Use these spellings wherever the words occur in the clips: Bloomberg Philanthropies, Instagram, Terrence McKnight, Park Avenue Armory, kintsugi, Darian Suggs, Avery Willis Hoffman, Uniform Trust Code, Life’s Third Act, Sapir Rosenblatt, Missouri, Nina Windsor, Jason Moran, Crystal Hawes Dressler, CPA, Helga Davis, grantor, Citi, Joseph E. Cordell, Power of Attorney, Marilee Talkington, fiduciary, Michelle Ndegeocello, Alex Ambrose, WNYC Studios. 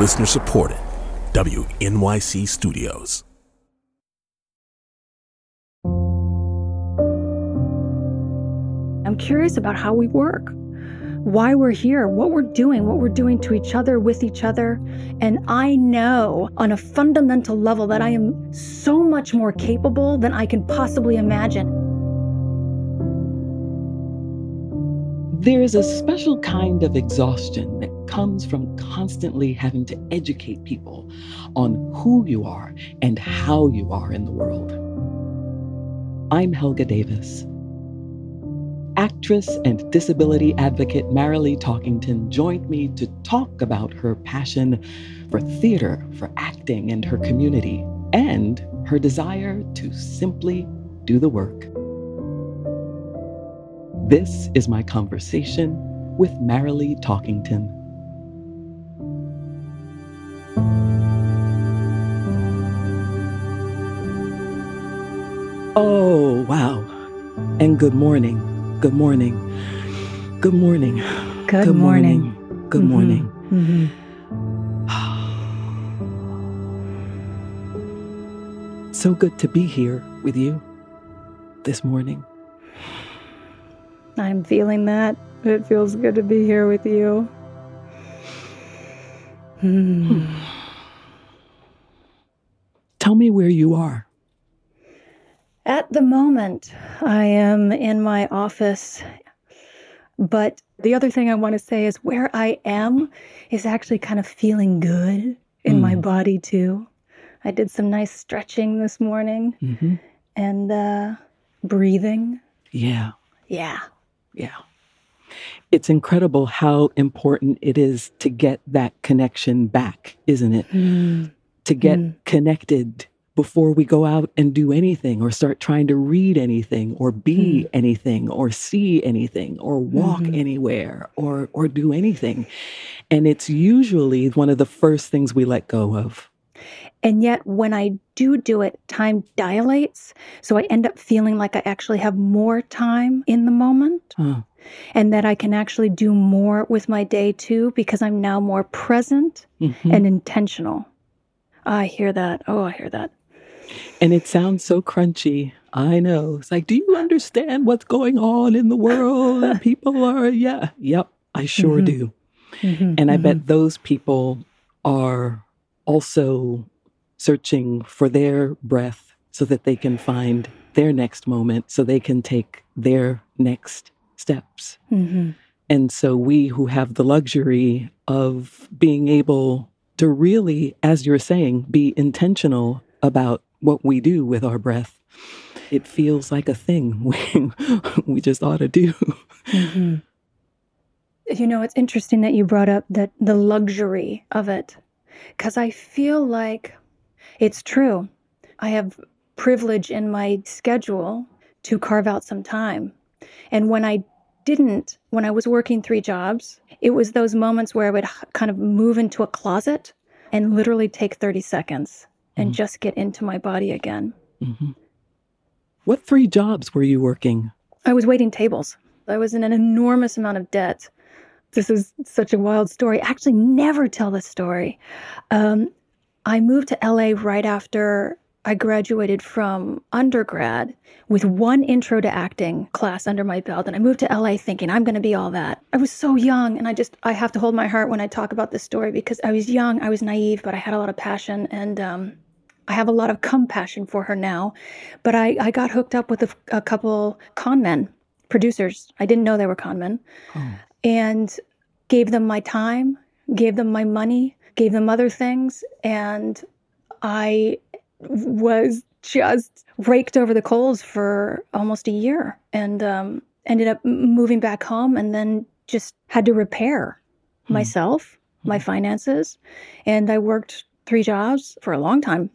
Listener supported. WNYC Studios. I'm curious about how we work, why we're here, what we're doing to each other, with each other. And I know on a fundamental level that I am so much more capable than I can possibly imagine. There is a special kind of exhaustion that comes from constantly having to educate people on who you are and how you are in the world. I'm Helga Davis. Actress and disability advocate Marilee Talkington joined me to talk about her passion for theater, for acting, and her community, and her desire to simply do the work. This is my conversation with Marilee Talkington. Oh, wow. And good morning. Good morning. Good morning. Good morning. Good morning. Mm-hmm. So good to be here with you this morning. I'm feeling that. It feels good to be here with you. Tell me where you are. At the moment, I am in my office, but the other thing I want to say is where I am is actually kind of feeling good in my body, too. I did some nice stretching this morning and breathing. Yeah. Yeah. Yeah. It's incredible how important it is to get that connection back, isn't it? To get connected before we go out and do anything or start trying to read anything or be anything or see anything or walk anywhere or do anything. And it's usually one of the first things we let go of. And yet when I do it, time dilates. So I end up feeling like I actually have more time in the moment and that I can actually do more with my day too, because I'm now more present and intentional. I hear that. Oh, I hear that. And it sounds so crunchy. I know. It's like, do you understand what's going on in the world? And people are, I sure do. And I bet those people are also searching for their breath so that they can find their next moment, so they can take their next steps. And so we who have the luxury of being able to really, as you're saying, be intentional about what we do with our breath. It feels like a thing we just ought to do. You know, it's interesting that you brought up that the luxury of it, because I feel like it's true. I have privilege in my schedule to carve out some time. And when I didn't, when I was working three jobs, it was those moments where I would kind of move into a closet and literally take 30 seconds and just get into my body again. What three jobs were you working? I was waiting tables. I was in an enormous amount of debt. This is such a wild story. I actually never tell this story. I moved to LA right after I graduated from undergrad with one intro to acting class under my belt. And I moved to LA thinking, I'm going to be all that. I was so young. And I have to hold my heart when I talk about this story, because I was young, I was naive, but I had a lot of passion. And I have a lot of compassion for her now. But I got hooked up with a couple con men, producers. I didn't know they were con men. And gave them my time, gave them my money, gave them other things. And I was just raked over the coals for almost a year, and ended up moving back home, and then just had to repair myself, my finances. And I worked three jobs for a long time.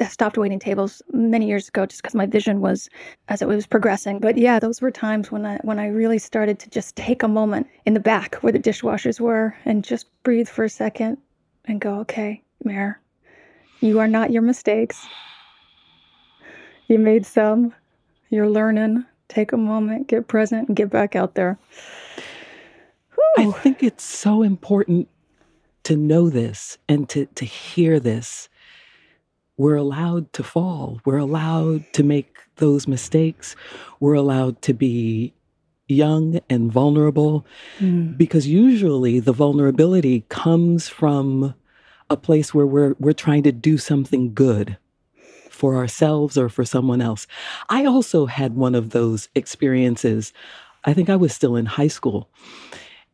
I stopped waiting tables many years ago just because my vision was as it was progressing. But yeah, those were times when I really started to just take a moment in the back where the dishwashers were and just breathe for a second and go, okay, Mare, you are not your mistakes. You made some. You're learning. Take a moment, get present, and get back out there. Whew. I think it's so important to know this and to hear this, we're allowed to fall. We're allowed to make those mistakes. We're allowed to be young and vulnerable, because usually the vulnerability comes from a place where we're trying to do something good for ourselves or for someone else. I also had one of those experiences. I think I was still in high school,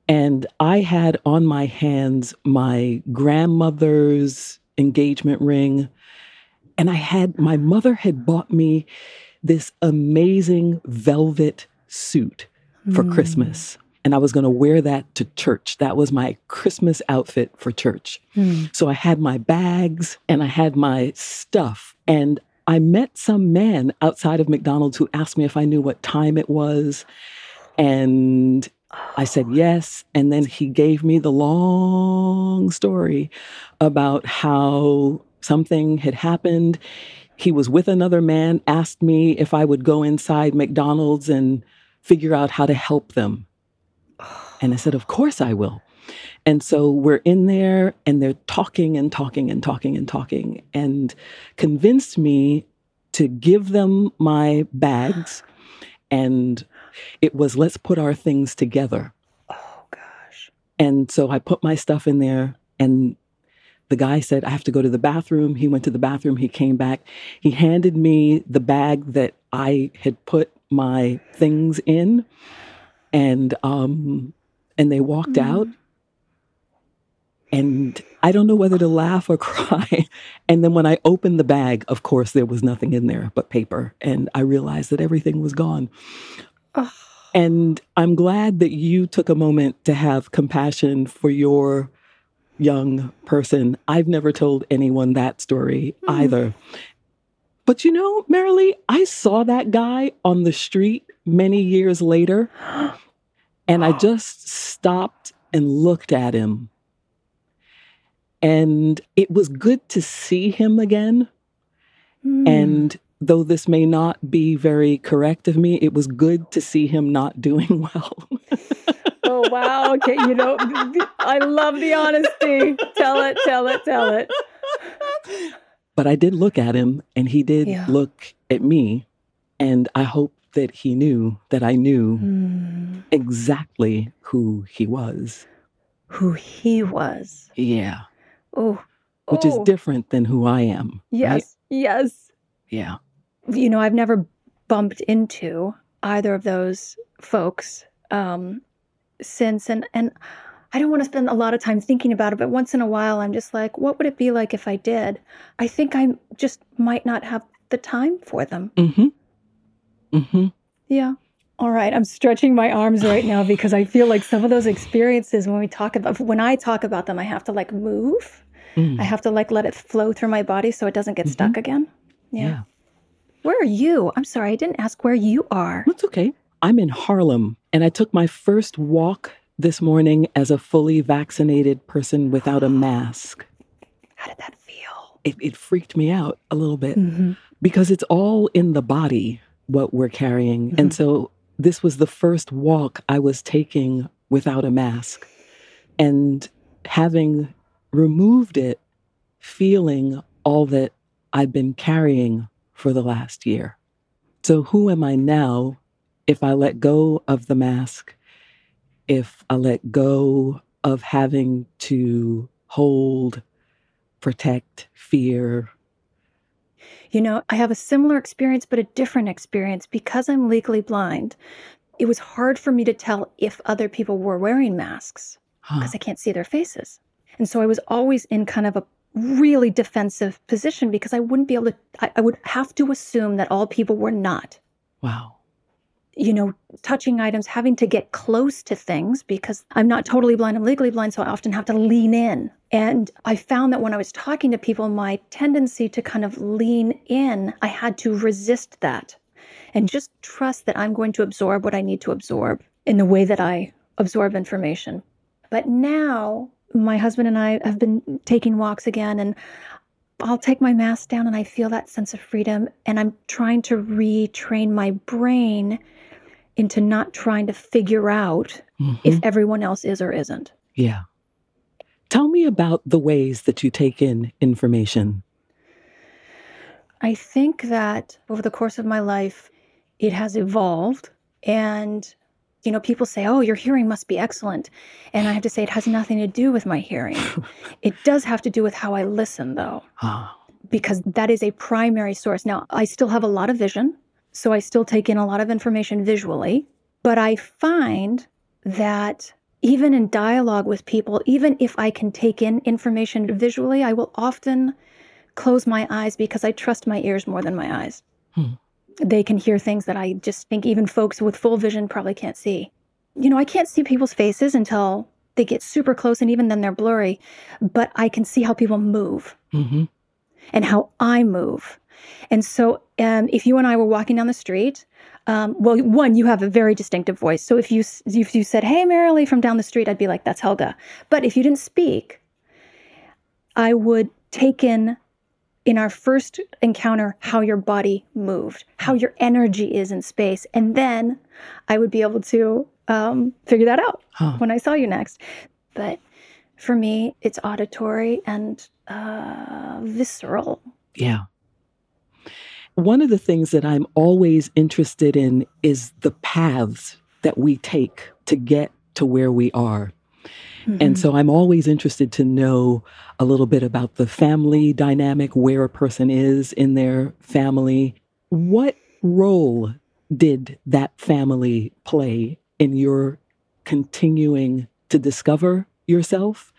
and I had on my hands my grandmother's engagement ring, and my mother had bought me this amazing velvet suit for Christmas. And I was going to wear that to church. That was my Christmas outfit for church. So I had my bags and I had my stuff. And I met some man outside of McDonald's who asked me if I knew what time it was. And I said yes. And then he gave me the long story about how something had happened. He was with another man, asked me if I would go inside McDonald's and figure out how to help them. And I said, of course I will. And so we're in there and they're talking and convinced me to give them my bags. And it was, let's put our things together. Oh, gosh. And so I put my stuff in there, and the guy said, I have to go to the bathroom. He went to the bathroom. He came back. He handed me the bag that I had put my things in. And they walked out, and I don't know whether to laugh or cry. And then when I opened the bag, of course, there was nothing in there but paper. And I realized that everything was gone. Oh. And I'm glad that you took a moment to have compassion for your young person. I've never told anyone that story either. But you know, Marilee, I saw that guy on the street many years later, and I just stopped and looked at him. And it was good to see him again. And though this may not be very correct of me, it was good to see him not doing well. Oh, wow. Okay, you know, I love the honesty. Tell it. But I did look at him, and he did look at me, and I hope that he knew that I knew exactly who he was. Who he was. Yeah. Oh. Which is different than who I am. Yes, right? Yes. Yeah. You know, I've never bumped into either of those folks since, and I don't want to spend a lot of time thinking about it, but once in a while, I'm just like, what would it be like if I did? I think I just might not have the time for them. Yeah. All right. I'm stretching my arms right now because I feel like some of those experiences when I talk about them, I have to like move. I have to like let it flow through my body so it doesn't get stuck again. Yeah. Where are you? I'm sorry. I didn't ask where you are. That's okay. I'm in Harlem, and I took my first walk this morning as a fully vaccinated person without a mask. How did that feel? It freaked me out a little bit because it's all in the body, what we're carrying. And so this was the first walk I was taking without a mask. And having removed it, feeling all that I've been carrying for the last year. So who am I now if I let go of the mask? If I let go of having to hold, protect, fear. You know, I have a similar experience, but a different experience because I'm legally blind. It was hard for me to tell if other people were wearing masks because I can't see their faces. And so I was always in kind of a really defensive position because I wouldn't be able to, I would have to assume that all people were not. Wow. You know, touching items, having to get close to things because I'm not totally blind, I'm legally blind, so I often have to lean in. And I found that when I was talking to people, my tendency to kind of lean in, I had to resist that and just trust that I'm going to absorb what I need to absorb in the way that I absorb information. But now my husband and I have been taking walks again, and I'll take my mask down and I feel that sense of freedom. And I'm trying to retrain my brain into not trying to figure out if everyone else is or isn't. Yeah. Tell me about the ways that you take in information. I think that over the course of my life, it has evolved. And, you know, people say, oh, your hearing must be excellent. And I have to say, it has nothing to do with my hearing. It does have to do with how I listen, though, because that is a primary source. Now, I still have a lot of vision, so I still take in a lot of information visually. But I find that even in dialogue with people, even if I can take in information visually, I will often close my eyes because I trust my ears more than my eyes. They can hear things that I just think even folks with full vision probably can't see. You know, I can't see people's faces until they get super close, and even then they're blurry, but I can see how people move and how I move. And so if you and I were walking down the street, well, one, you have a very distinctive voice. So if you said, hey, Marilee, from down the street, I'd be like, that's Helga. But if you didn't speak, I would take in our first encounter, how your body moved, how your energy is in space. And then I would be able to figure that out when I saw you next. But for me, it's auditory and visceral. Yeah. One of the things that I'm always interested in is the paths that we take to get to where we are. And so I'm always interested to know a little bit about the family dynamic, where a person is in their family. What role did that family play in your continuing to discover yourself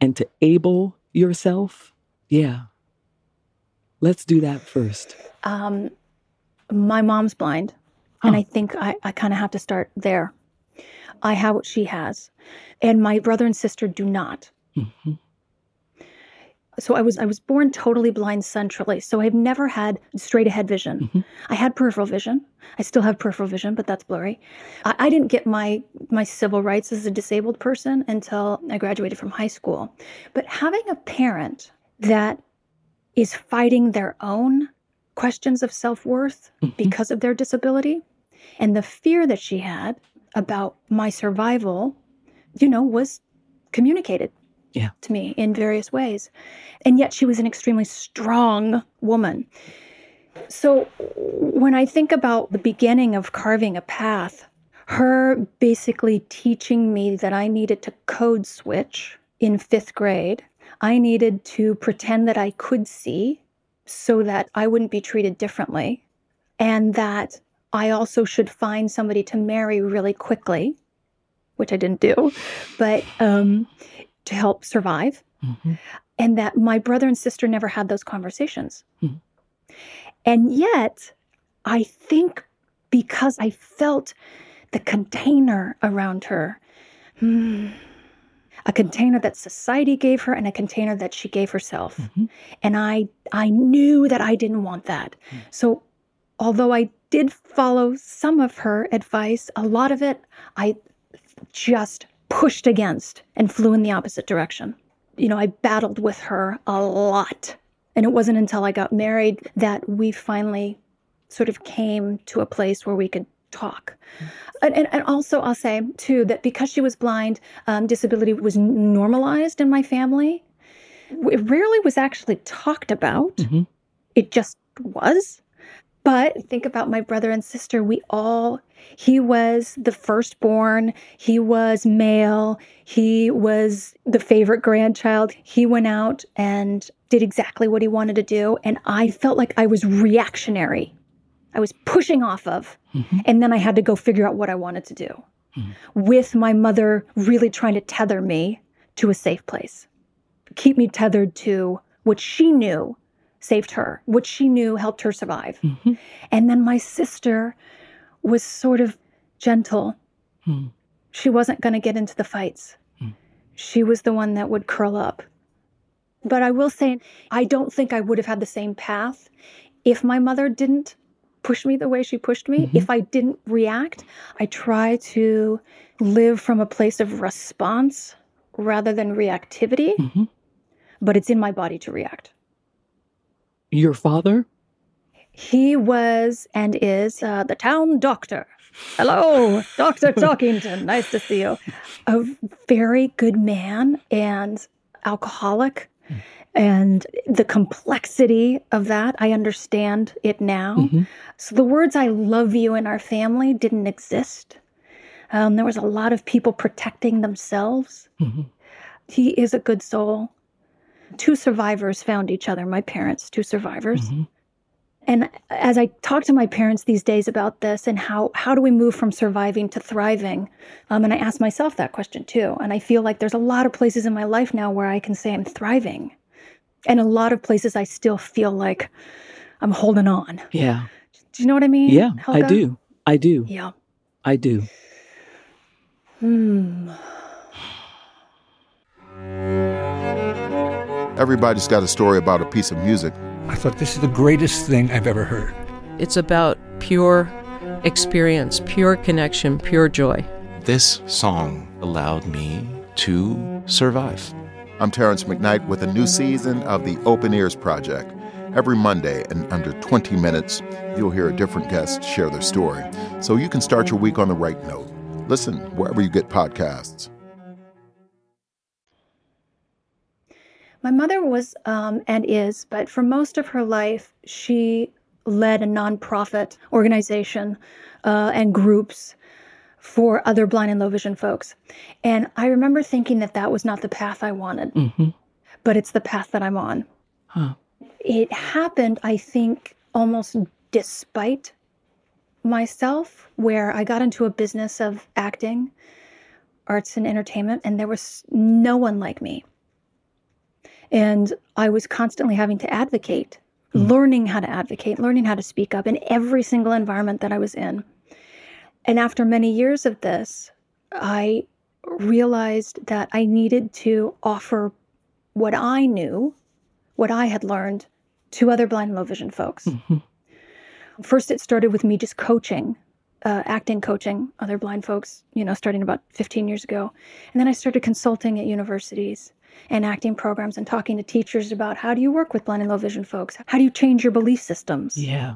and to able yourself? Yeah. Let's do that first. My mom's blind, and I think I kind of have to start there. I have what she has, and my brother and sister do not. So I was born totally blind centrally, so I've never had straight-ahead vision. I had peripheral vision. I still have peripheral vision, but that's blurry. I didn't get my civil rights as a disabled person until I graduated from high school. But having a parent that is fighting their own questions of self-worth because of their disability, and the fear that she had about my survival, you know, was communicated to me in various ways. And yet she was an extremely strong woman. So when I think about the beginning of carving a path, her basically teaching me that I needed to code switch in fifth grade. I needed to pretend that I could see so that I wouldn't be treated differently, and that I also should find somebody to marry really quickly, which I didn't do, but to help survive. And that my brother and sister never had those conversations. And yet, I think because I felt the container around her, a container that society gave her and a container that she gave herself. And I knew that I didn't want that. So although I did follow some of her advice, a lot of it I just pushed against and flew in the opposite direction. You know, I battled with her a lot. And it wasn't until I got married that we finally sort of came to a place where we could talk. And also I'll say, too, that because she was blind, disability was normalized in my family. It rarely was actually talked about. It just was. But think about my brother and sister. He was the firstborn. He was male. He was the favorite grandchild. He went out and did exactly what he wanted to do. And I felt like I was reactionary. I was pushing off of. And then I had to go figure out what I wanted to do with my mother really trying to tether me to a safe place, keep me tethered to what she knew saved her, which she knew helped her survive. And then my sister was sort of gentle. She wasn't going to get into the fights. She was the one that would curl up. But I will say, I don't think I would have had the same path if my mother didn't push me the way she pushed me. If I didn't react, I try to live from a place of response rather than reactivity. But it's in my body to react. Your father? He was and is the town doctor. Hello, Dr. Talkington. Nice to see you. A very good man. And alcoholic. Mm. And the complexity of that, I understand it now. Mm-hmm. So the words I love you in our family didn't exist. There was a lot of people protecting themselves. Mm-hmm. He is a good soul. Two survivors found each other, my parents, two survivors. Mm-hmm. And as I talk to my parents these days about this and how do we move from surviving to thriving, and I ask myself that question too. And I feel like there's a lot of places in my life now where I can say I'm thriving. And a lot of places I still feel like I'm holding on. Yeah. Do you know what I mean? Yeah, Helga? I do. Yeah. I do. Everybody's got a story about a piece of music. I thought, this is the greatest thing I've ever heard. It's about pure experience, pure connection, pure joy. This song allowed me to survive. I'm Terrence McKnight with a new season of the Open Ears Project. Every Monday, in under 20 minutes, you'll hear a different guest share their story, so you can start your week on the right note. Listen wherever you get podcasts. My mother was, and is, but for most of her life, she led a nonprofit organization and groups for other blind and low vision folks. And I remember thinking that was not the path I wanted, mm-hmm. but it's the path that I'm on. Huh. It happened, I think, almost despite myself, where I got into a business of acting, arts and entertainment, and there was no one like me. And I was constantly having to advocate, learning how to advocate, learning how to speak up in every single environment that I was in. And after many years of this, I realized that I needed to offer what I knew, what I had learned, to other blind and low vision folks. Mm-hmm. First, it started with me just coaching, acting coaching, other blind folks, starting about 15 years ago. And then I started consulting at universities and acting programs and talking to teachers about, how do you work with blind and low vision folks? How do you change your belief systems? Yeah.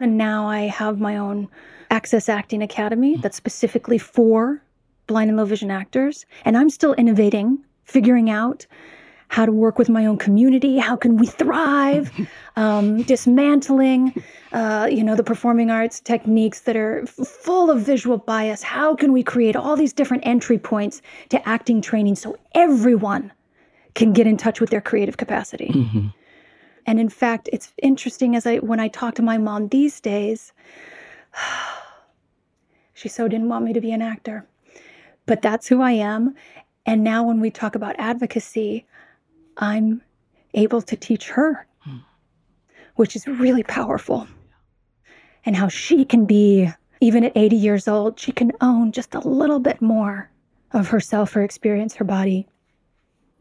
And now I have my own Access Acting Academy that's specifically for blind and low vision actors. And I'm still innovating, figuring out how to work with my own community. How can we thrive? Dismantling, the performing arts techniques that are full of visual bias. How can we create all these different entry points to acting training so everyone can get in touch with their creative capacity. Mm-hmm. And in fact, it's interesting when I talk to my mom these days, she so didn't want me to be an actor, but that's who I am. And now when we talk about advocacy, I'm able to teach her, which is really powerful. And how she can be, even at 80 years old, she can own just a little bit more of herself, her experience, her body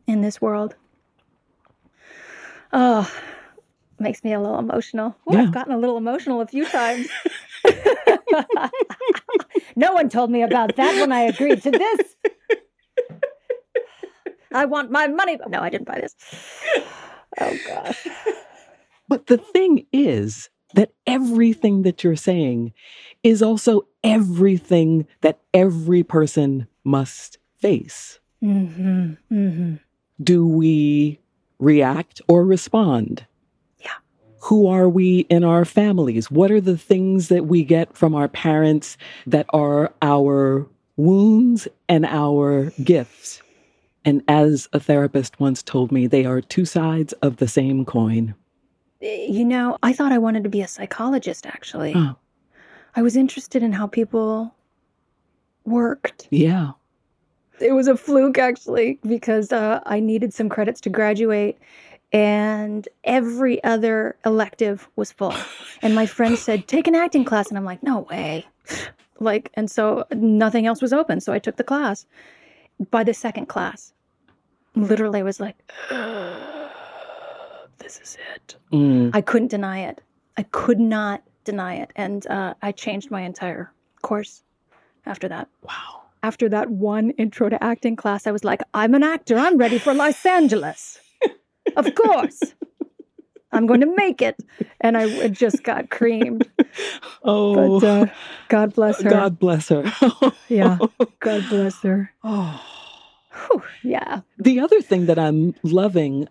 in this world. Oh, makes me a little emotional. Ooh, yeah. I've gotten a little emotional a few times. No one told me about that when I agreed to this. I want my money. No, I didn't buy this. Oh, gosh. But the thing is that everything that you're saying is also everything that every person must face. Mm-hmm. Mm-hmm. Do we react or respond? Yeah. Who are we in our families? What are the things that we get from our parents that are our wounds and our gifts? And as a therapist once told me, they are two sides of the same coin. I thought I wanted to be a psychologist, actually. Oh. I was interested in how people worked. Yeah. It was a fluke, actually, because I needed some credits to graduate, and every other elective was full. And my friend said, take an acting class. And I'm like, no way. And so nothing else was open. So I took the class. By the second class, literally I was like, this is it. Mm. I couldn't deny it. I could not deny it. And I changed my entire course after that. Wow. After that one intro to acting class, I was like, I'm an actor. I'm ready for Los Angeles. Of course. I'm going to make it. And I just got creamed. Oh. But God bless her. God bless her. Yeah. God bless her. Oh. Whew, yeah. The other thing that I'm loving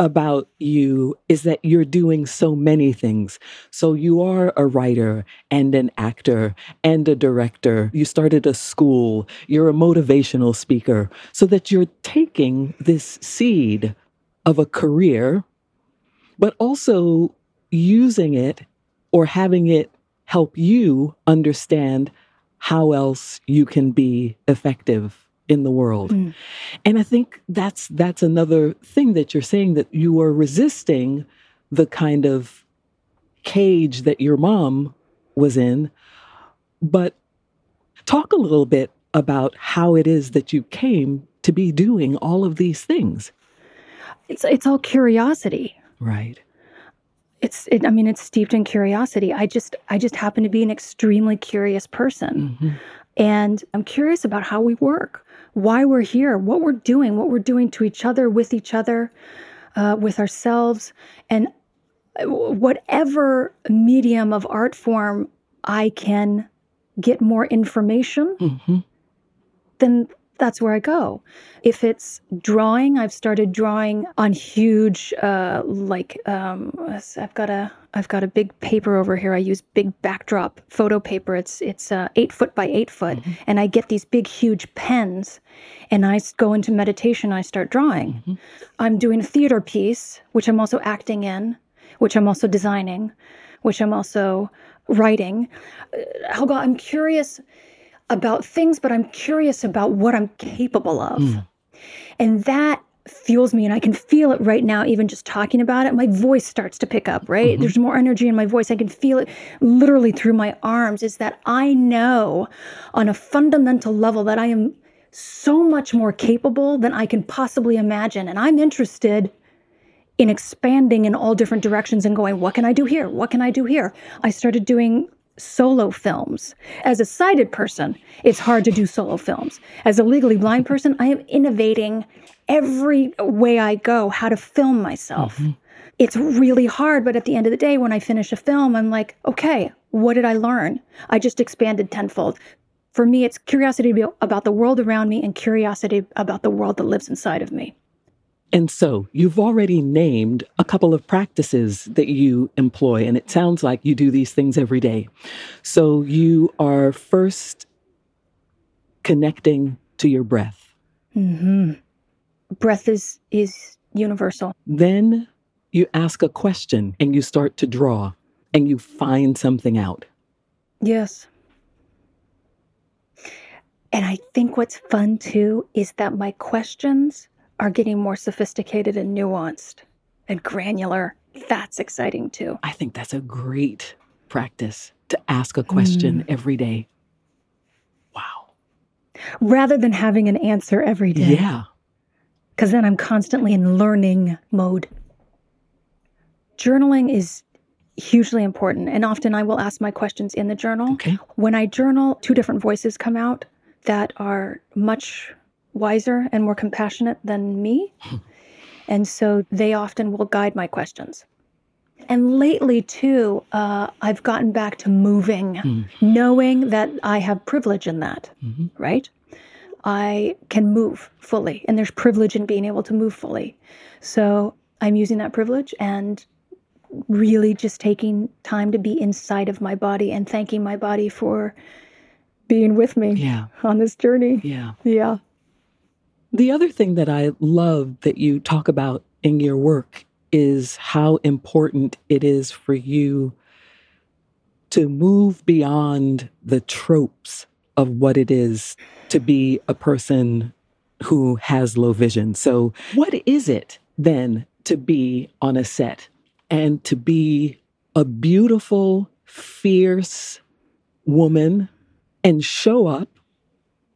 about you is that you're doing so many things. So you are a writer and an actor and a director. You started a school. You're a motivational speaker. So that you're taking this seed of a career, but also using it or having it help you understand how else you can be effective in the world. Mm. And I think that's another thing that you're saying, that you are resisting the kind of cage that your mom was in. But talk a little bit about how it is that you came to be doing all of these things. It's all curiosity. Right. It's steeped in curiosity. I just happen to be an extremely curious person. Mm-hmm. And I'm curious about how we work, why we're here, what we're doing to each other, with each other, with ourselves. And whatever medium of art form I can get more information, mm-hmm. then that's where I go. If it's drawing, I've started drawing on huge, I've got a big paper over here. I use big backdrop photo paper. It's 8 foot by 8 foot. Mm-hmm. And I get these big, huge pens and I go into meditation. I start drawing. Mm-hmm. I'm doing a theater piece, which I'm also acting in, which I'm also designing, which I'm also writing. Helga, I'm curious about things, but I'm curious about what I'm capable of. Mm. And that fuels me, and I can feel it right now, even just talking about it. My voice starts to pick up, right? Mm-hmm. There's more energy in my voice. I can feel it literally through my arms, is that I know on a fundamental level that I am so much more capable than I can possibly imagine. And I'm interested in expanding in all different directions and going, what can I do here? What can I do here? I started doing solo films. As a sighted person, it's hard to do solo films. As a legally blind person, I am innovating every way I go how to film myself. Mm-hmm. It's really hard, but at the end of the day, when I finish a film, I'm like, okay, what did I learn? I just expanded tenfold. For me, it's curiosity about the world around me and curiosity about the world that lives inside of me. And so you've already named a couple of practices that you employ, and it sounds like you do these things every day. So you are first connecting to your breath. Mm-hmm. Breath is universal. Then you ask a question and you start to draw and you find something out. Yes. And I think what's fun, too, is that my questions are getting more sophisticated and nuanced and granular. That's exciting too. I think that's a great practice, to ask a question every day. Wow. Rather than having an answer every day. Yeah. Because then I'm constantly in learning mode. Journaling is hugely important. And often I will ask my questions in the journal. Okay. When I journal, two different voices come out that are much wiser and more compassionate than me. And so they often will guide my questions. And lately, too, I've gotten back to moving, knowing that I have privilege in that, right? I can move fully, and there's privilege in being able to move fully. So I'm using that privilege and really just taking time to be inside of my body and thanking my body for being with me on this journey. Yeah. Yeah. The other thing that I love that you talk about in your work is how important it is for you to move beyond the tropes of what it is to be a person who has low vision. So what is it then to be on a set and to be a beautiful, fierce woman and show up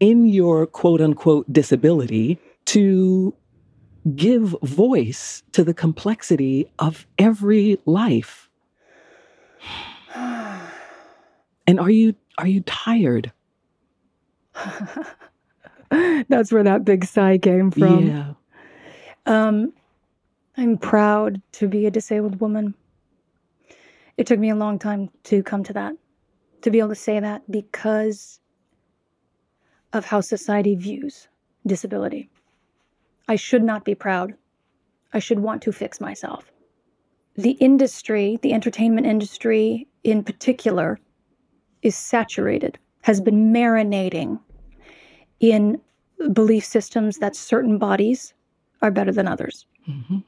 in your quote-unquote disability to give voice to the complexity of every life? And are you tired? That's where that big sigh came from. Yeah. I'm proud to be a disabled woman. It took me a long time to come to that, to be able to say that, because of how society views disability. I should not be proud. I should want to fix myself. The industry, the entertainment industry in particular, is saturated, has been marinating in belief systems that certain bodies are better than others. Mm-hmm.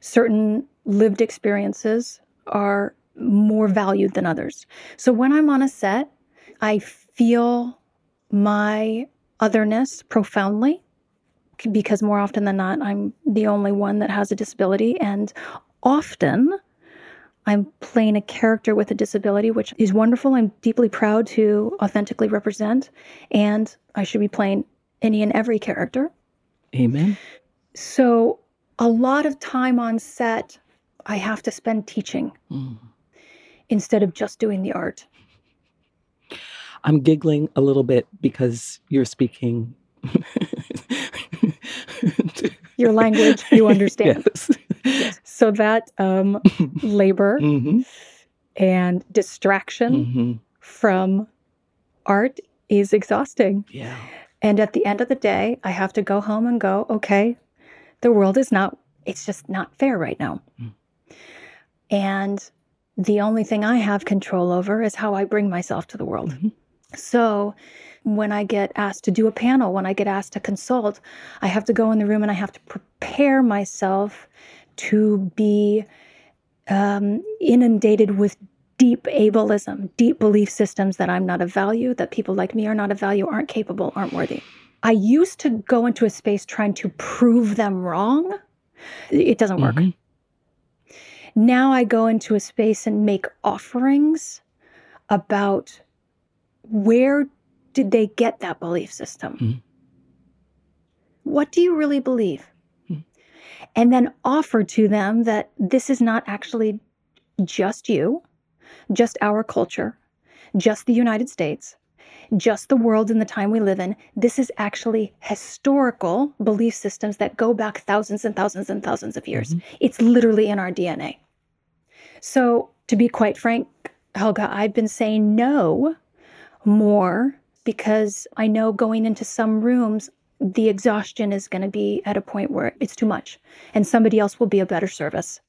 Certain lived experiences are more valued than others. So when I'm on a set, I feel my otherness profoundly because more often than not, I'm the only one that has a disability. And often I'm playing a character with a disability, which is wonderful. I'm deeply proud to authentically represent, and I should be playing any and every character. Amen. So a lot of time on set, I have to spend teaching instead of just doing the art. I'm giggling a little bit because you're speaking your language, you understand. Yes. Yes. So that labor mm-hmm. and distraction mm-hmm. from art is exhausting. Yeah. And at the end of the day, I have to go home and go, okay, the world is not, it's just not fair right now. Mm. And the only thing I have control over is how I bring myself to the world. Mm-hmm. So when I get asked to do a panel, when I get asked to consult, I have to go in the room and I have to prepare myself to be inundated with deep ableism, deep belief systems that I'm not of value, that people like me are not of value, aren't capable, aren't worthy. I used to go into a space trying to prove them wrong. It doesn't work. Mm-hmm. Now I go into a space and make offerings about where did they get that belief system? Mm-hmm. What do you really believe? Mm-hmm. And then offer to them that this is not actually just you, just our culture, just the United States, just the world and the time we live in. This is actually historical belief systems that go back thousands and thousands and thousands of years. Mm-hmm. It's literally in our DNA. So to be quite frank, Helga, I've been saying no more because I know going into some rooms, the exhaustion is going to be at a point where it's too much and somebody else will be a better service.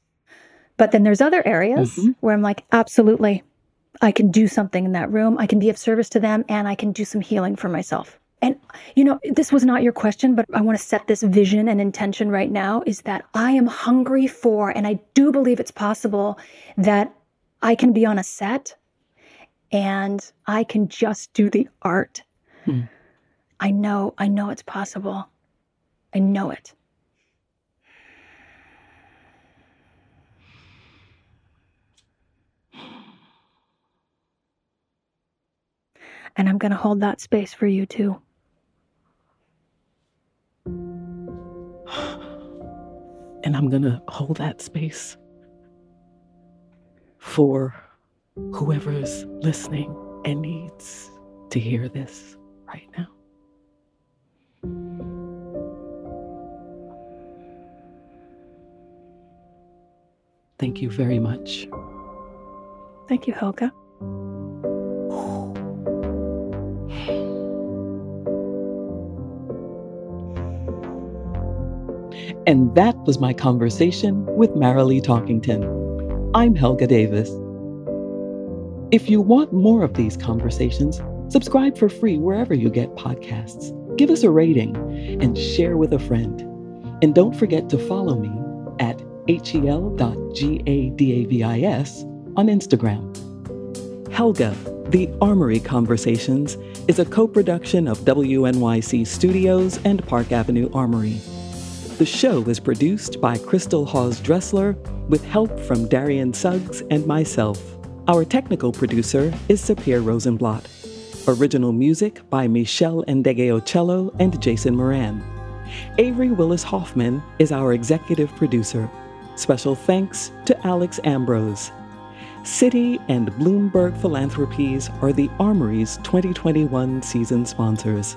But then there's other areas mm-hmm. where I'm like, absolutely, I can do something in that room. I can be of service to them and I can do some healing for myself. And, you know, this was not your question, but I want to set this vision and intention right now is that I am hungry for, and I do believe it's possible that I can be on a set and I can just do the art. Mm. I know it's possible. I know it. And I'm going to hold that space for you, too. And I'm going to hold that space for whoever's listening and needs to hear this right now. Thank you very much. Thank you, Helga. And that was my conversation with Marilee Talkington. I'm Helga Davis. If you want more of these conversations, subscribe for free wherever you get podcasts. Give us a rating and share with a friend. And don't forget to follow me at hel.gadavis on Instagram. Helga, The Armory Conversations is a co-production of WNYC Studios and Park Avenue Armory. The show is produced by Crystal Hawes Dressler with help from Darian Suggs and myself. Our technical producer is Sapir Rosenblatt. Original music by Michelle Ndegeocello and Jason Moran. Avery Willis Hoffman is our executive producer. Special thanks to Alex Ambrose. Citi and Bloomberg Philanthropies are the Armory's 2021 season sponsors.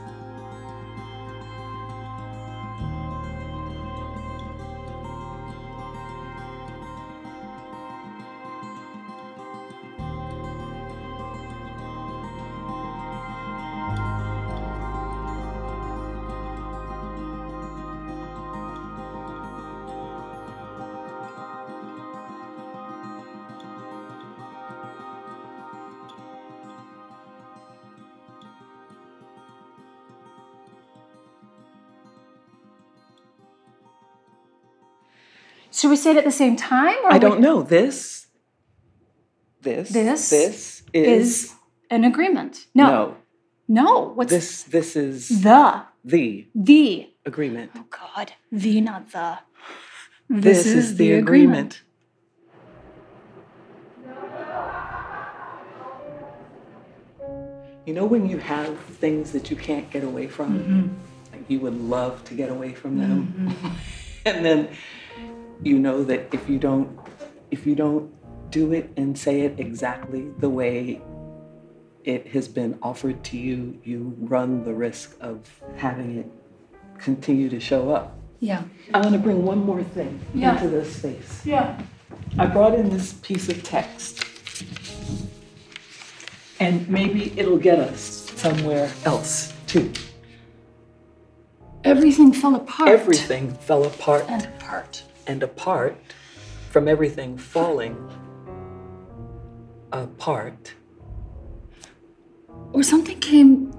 Should we say it at the same time? Or I don't know. This is an agreement. No. This is the agreement. Oh God, the, not the. This is the agreement. You know when you have things that you can't get away from? Mm-hmm. Like you would love to get away from them. Mm-hmm. And then you know that if you don't do it and say it exactly the way it has been offered to you, you run the risk of having it continue to show up. Yeah. I want to bring one more thing into this space. Yeah. I brought in this piece of text. And maybe it'll get us somewhere else, too. Everything fell apart. Everything fell apart. And apart. And apart from everything falling apart. Or something came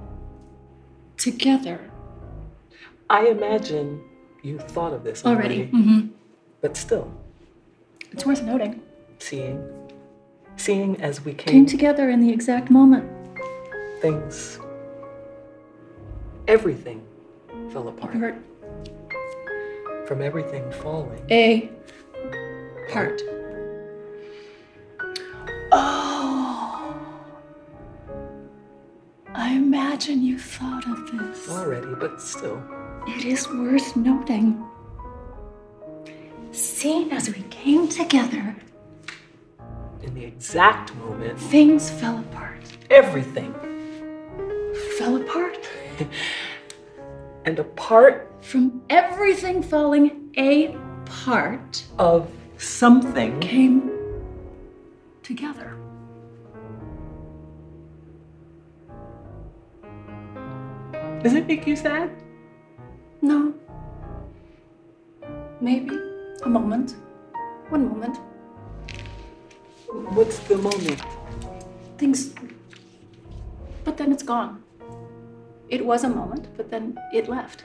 together. I imagine you thought of this already. Mm-hmm. But still. It's worth noting. Seeing as we came together in the exact moment. Things. Everything fell apart. From everything falling. Apart. Oh. I imagine you thought of this. Already, but still. It is worth noting. Seeing as we came together, in the exact moment, things fell apart. Everything fell apart. And apart from everything falling apart of something came together. Does it make you sad? No. Maybe a moment. One moment. What's the moment? Things, but then it's gone. It was a moment, but then it left.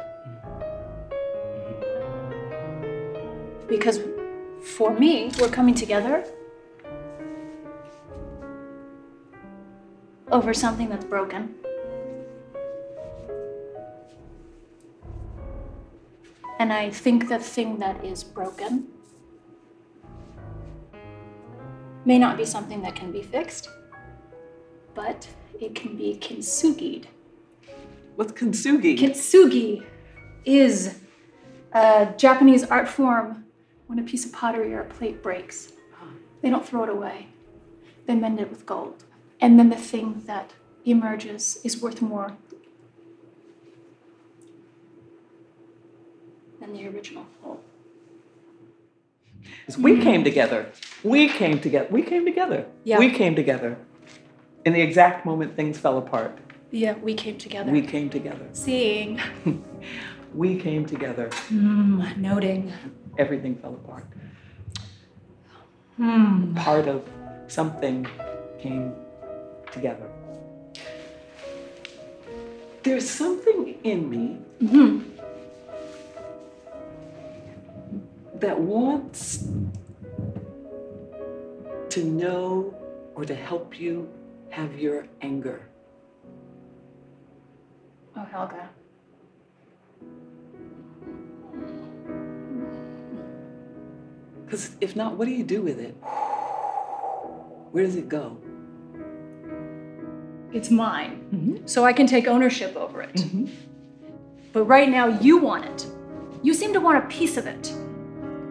Because for me, we're coming together over something that's broken. And I think the thing that is broken may not be something that can be fixed, but it can be kintsugied. What's kintsugi? Kintsugi is a Japanese art form when a piece of pottery or a plate breaks. They don't throw it away. They mend it with gold. And then the thing that emerges is worth more than the original whole. We came together. Yeah. We came together. In the exact moment things fell apart. Yeah, we came together. Seeing. We came together. Noting. Everything fell apart. Part of something came together. There's something in me that wants to know or to help you have your anger. Oh, Helga. Because if not, what do you do with it? Where does it go? It's mine, so I can take ownership over it. But right now, you want it. You seem to want a piece of it.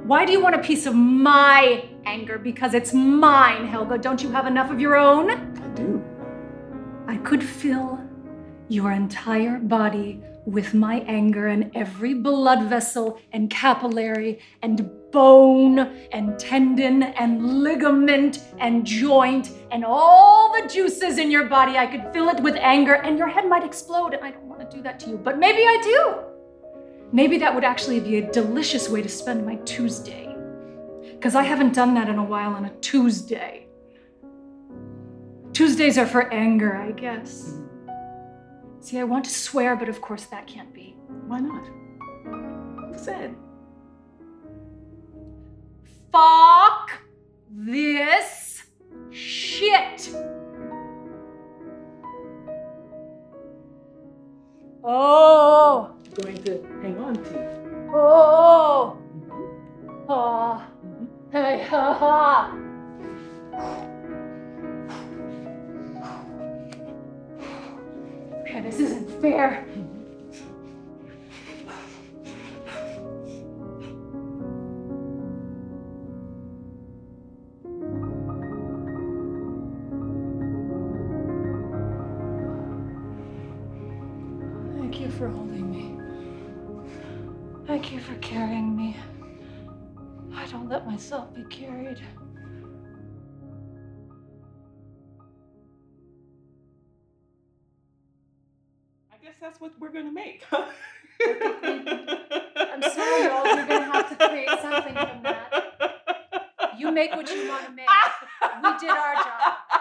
Why do you want a piece of my anger? Because it's mine, Helga. Don't you have enough of your own? I do. I could fill your entire body with my anger and every blood vessel and capillary and bone and tendon and ligament and joint and all the juices in your body. I could fill it with anger and your head might explode, and I don't want to do that to you, but maybe I do. Maybe that would actually be a delicious way to spend my Tuesday. Because I haven't done that in a while on a Tuesday. Tuesdays are for anger, I guess. See, I want to swear, but of course that can't be. Why not? Who said? Fuck this shit. Oh. I'm going to hang on to you. Oh. Mm-hmm. Oh. Mm-hmm. Hey, ha, ha. Okay, this isn't fair. Thank you for holding me. Thank you for carrying me. I don't let myself be carried. That's what we're gonna make. I'm sorry, y'all. We're gonna have to create something from that. You make what you want to make. We did our job.